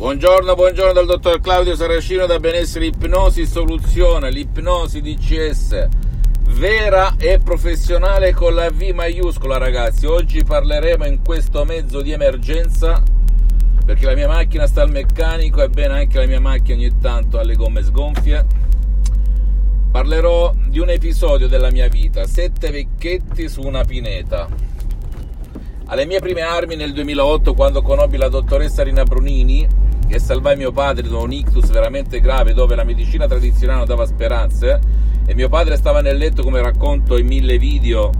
Buongiorno, buongiorno dal dottor Claudio Saracino da Benessere Ipnosi Soluzione, l'ipnosi DCS vera e professionale con la V maiuscola, ragazzi. Oggi parleremo in questo mezzo di emergenza, perché la mia macchina sta al meccanico, ebbene anche la mia macchina ogni tanto ha le gomme sgonfie. Parlerò di un episodio della mia vita, 7 vecchietti su una pineta. Alle mie prime armi nel 2008, quando conobbi la dottoressa Rina Brunini e salvai mio padre da un ictus veramente grave, dove la medicina tradizionale non dava speranze e mio padre stava nel letto, come racconto in 1000 video,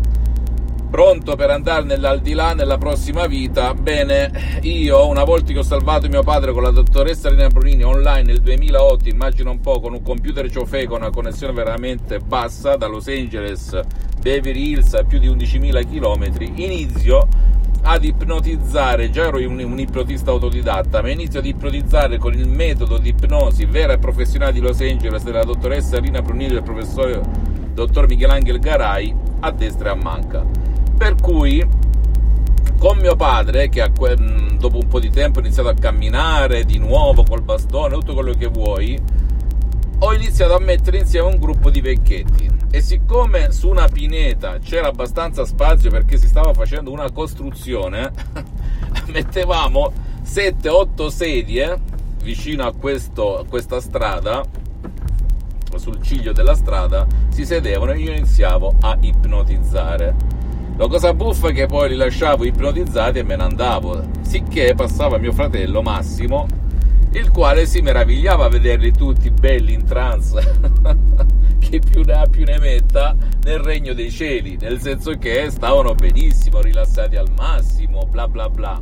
pronto per andare nell'aldilà, nella prossima vita. Bene, io una volta che ho salvato mio padre con la dottoressa Rina Brunini online nel 2008, immagino un po', con un computer ciofè, con una connessione veramente bassa, da Los Angeles, Beverly Hills, a più di 11.000 km, inizio ad ipnotizzare. Già ero un ipnotista autodidatta, ma inizio ad ipnotizzare con il metodo di ipnosi vera e professionale di Los Angeles della dottoressa Rina Brunini e del professore dottor Michelangelo Garai, a destra e a manca. Per cui con mio padre, che dopo un po' di tempo ha iniziato a camminare di nuovo col bastone, tutto quello che vuoi, ho iniziato a mettere insieme un gruppo di vecchietti. E siccome su una pineta c'era abbastanza spazio, perché si stava facendo una costruzione, mettevamo 7-8 sedie vicino a questa strada, sul ciglio della strada si sedevano e io iniziavo a ipnotizzare. La cosa buffa è che poi li lasciavo ipnotizzati e me ne andavo, sicché passava mio fratello Massimo, il quale si meravigliava a vederli tutti belli in trance che più ne ha più ne metta, nel regno dei cieli, nel senso che stavano benissimo, rilassati al massimo, bla bla bla.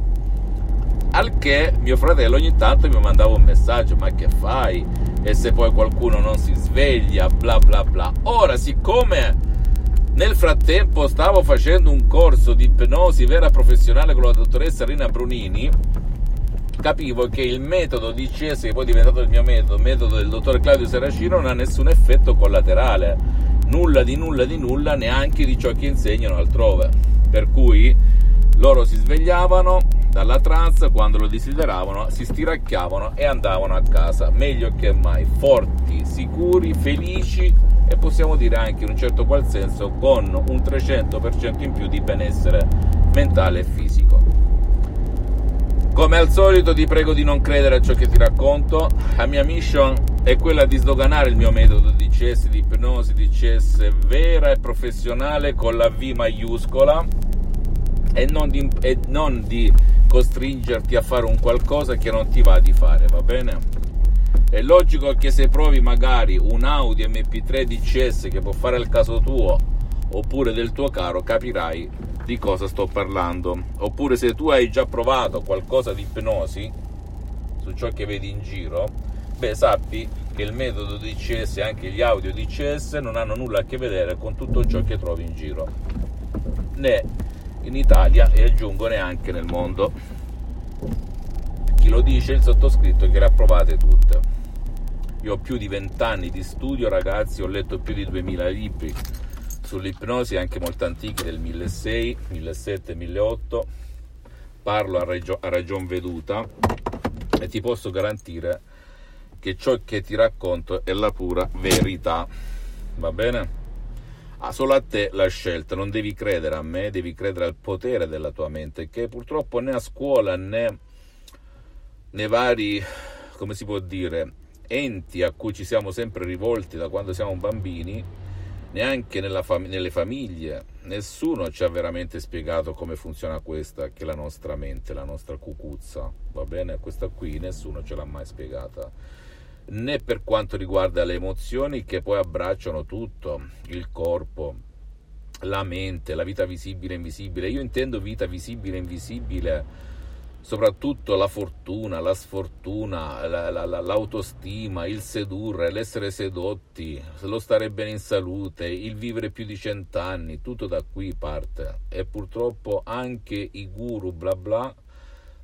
Al che mio fratello ogni tanto mi mandava un messaggio: ma che fai? E se poi qualcuno non si sveglia, bla bla bla. Ora, siccome nel frattempo stavo facendo un corso di ipnosi vera professionale con la dottoressa Rina Brunini, capivo che il metodo DCS, che poi è diventato il mio metodo, il metodo del dottor Claudio Saracino, non ha nessun effetto collaterale, nulla di nulla di nulla, neanche di ciò che insegnano altrove. Per cui loro si svegliavano dalla trance quando lo desideravano, si stiracchiavano e andavano a casa meglio che mai, forti, sicuri, felici, e possiamo dire anche in un certo qual senso con un 300% in più di benessere mentale e fisico. Come al solito ti prego di non credere a ciò che ti racconto. La mia mission è quella di sdoganare il mio metodo DCS, di ipnosi DCS vera e professionale con la V maiuscola, e non di costringerti a fare un qualcosa che non ti va di fare, va bene? È logico che se provi magari un Audi MP3 DCS, che può fare il caso tuo oppure del tuo caro, capirai di cosa sto parlando. Oppure se tu hai già provato qualcosa di ipnosi su ciò che vedi in giro, beh, sappi che il metodo DCS e anche gli audio DCS non hanno nulla a che vedere con tutto ciò che trovi in giro, né in Italia e aggiungo neanche nel mondo. Chi lo dice è il sottoscritto, che le ha provate tutte. Io ho più di 20 anni di studio, ragazzi, ho letto più di 2000 libri sull'ipnosi, anche molto antichi, del 1600, 1700, 1800, parlo a ragion veduta e ti posso garantire che ciò che ti racconto è la pura verità, va bene? Solo a te la scelta, non devi credere a me, devi credere al potere della tua mente, che purtroppo né a scuola né nei vari, come si può dire, enti a cui ci siamo sempre rivolti da quando siamo bambini, neanche nelle famiglie, nessuno ci ha veramente spiegato come funziona questa che è la nostra mente, la nostra cucuzza, va bene? Questa qui nessuno ce l'ha mai spiegata, né per quanto riguarda le emozioni, che poi abbracciano tutto, il corpo, la mente, la vita visibile e invisibile. Io intendo vita visibile e invisibile soprattutto la fortuna, la sfortuna, l'autostima, il sedurre, l'essere sedotti, lo stare bene in salute, il vivere più di 100 anni, tutto da qui parte. E purtroppo anche i guru bla bla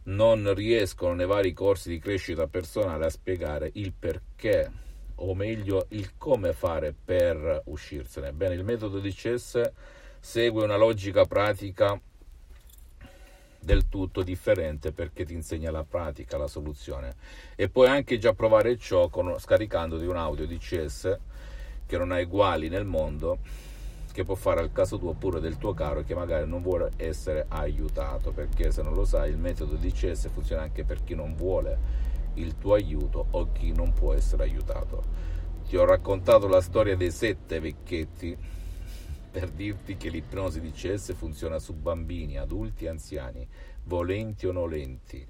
non riescono nei vari corsi di crescita personale a spiegare il perché, o meglio il come fare per uscirsene. Bene, il metodo DCS segue una logica pratica del tutto differente, perché ti insegna la pratica, la soluzione, e puoi anche già provare ciò scaricandoti un audio DCS che non ha uguali nel mondo, che può fare al caso tuo oppure del tuo caro che magari non vuole essere aiutato, perché se non lo sai il metodo DCS funziona anche per chi non vuole il tuo aiuto o chi non può essere aiutato. Ti ho raccontato la storia dei 7 vecchietti per dirti che l'ipnosi DCS funziona su bambini, adulti e anziani, volenti o nolenti,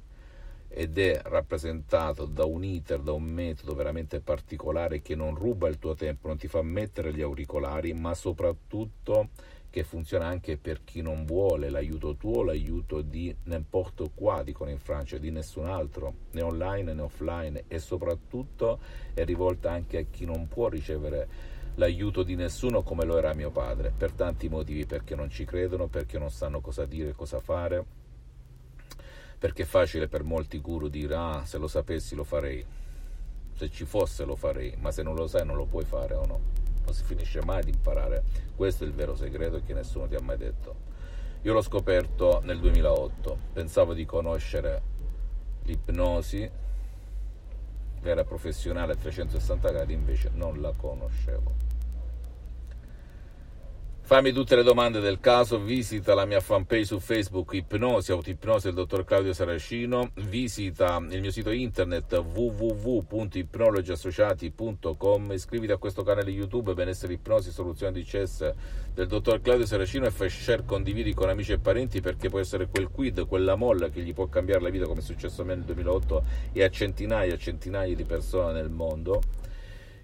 ed è rappresentato da un iter, da un metodo veramente particolare che non ruba il tuo tempo, non ti fa mettere gli auricolari, ma soprattutto che funziona anche per chi non vuole l'aiuto tuo, l'aiuto di n'importo qua, dicono in Francia, di nessun altro, né online né offline, e soprattutto è rivolta anche a chi non può ricevere l'aiuto di nessuno, come lo era mio padre, per tanti motivi, perché non ci credono, perché non sanno cosa dire, cosa fare, perché è facile per molti guru dire: ah, se lo sapessi lo farei, se ci fosse lo farei. Ma se non lo sai non lo puoi fare, o no? Non si finisce mai di imparare. Questo è il vero segreto che nessuno ti ha mai detto. Io l'ho scoperto nel 2008, pensavo di conoscere l'ipnosi vera professionale a 360 gradi, invece non la conoscevo. Fammi tutte le domande del caso, visita la mia fanpage su Facebook, Ipnosi, Autoipnosi del dottor Claudio Saracino, visita il mio sito internet www.ipnologiassociati.com, iscriviti a questo canale YouTube Benessere Ipnosi Soluzione DCS del dottor Claudio Saracino e fai share, condividi con amici e parenti, perché può essere quel quid, quella molla che gli può cambiare la vita, come è successo a me nel 2008 e a centinaia di persone nel mondo.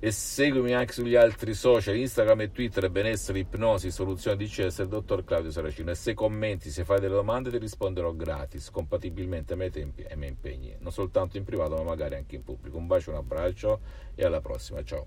E seguimi anche sugli altri social, Instagram e Twitter, Benessere Ipnosi Soluzione DCS del dottor Claudio Saracino, e se commenti, se fai delle domande ti risponderò gratis, compatibilmente ai miei tempi e ai miei impegni, non soltanto in privato ma magari anche in pubblico. Un bacio, un abbraccio e alla prossima, ciao.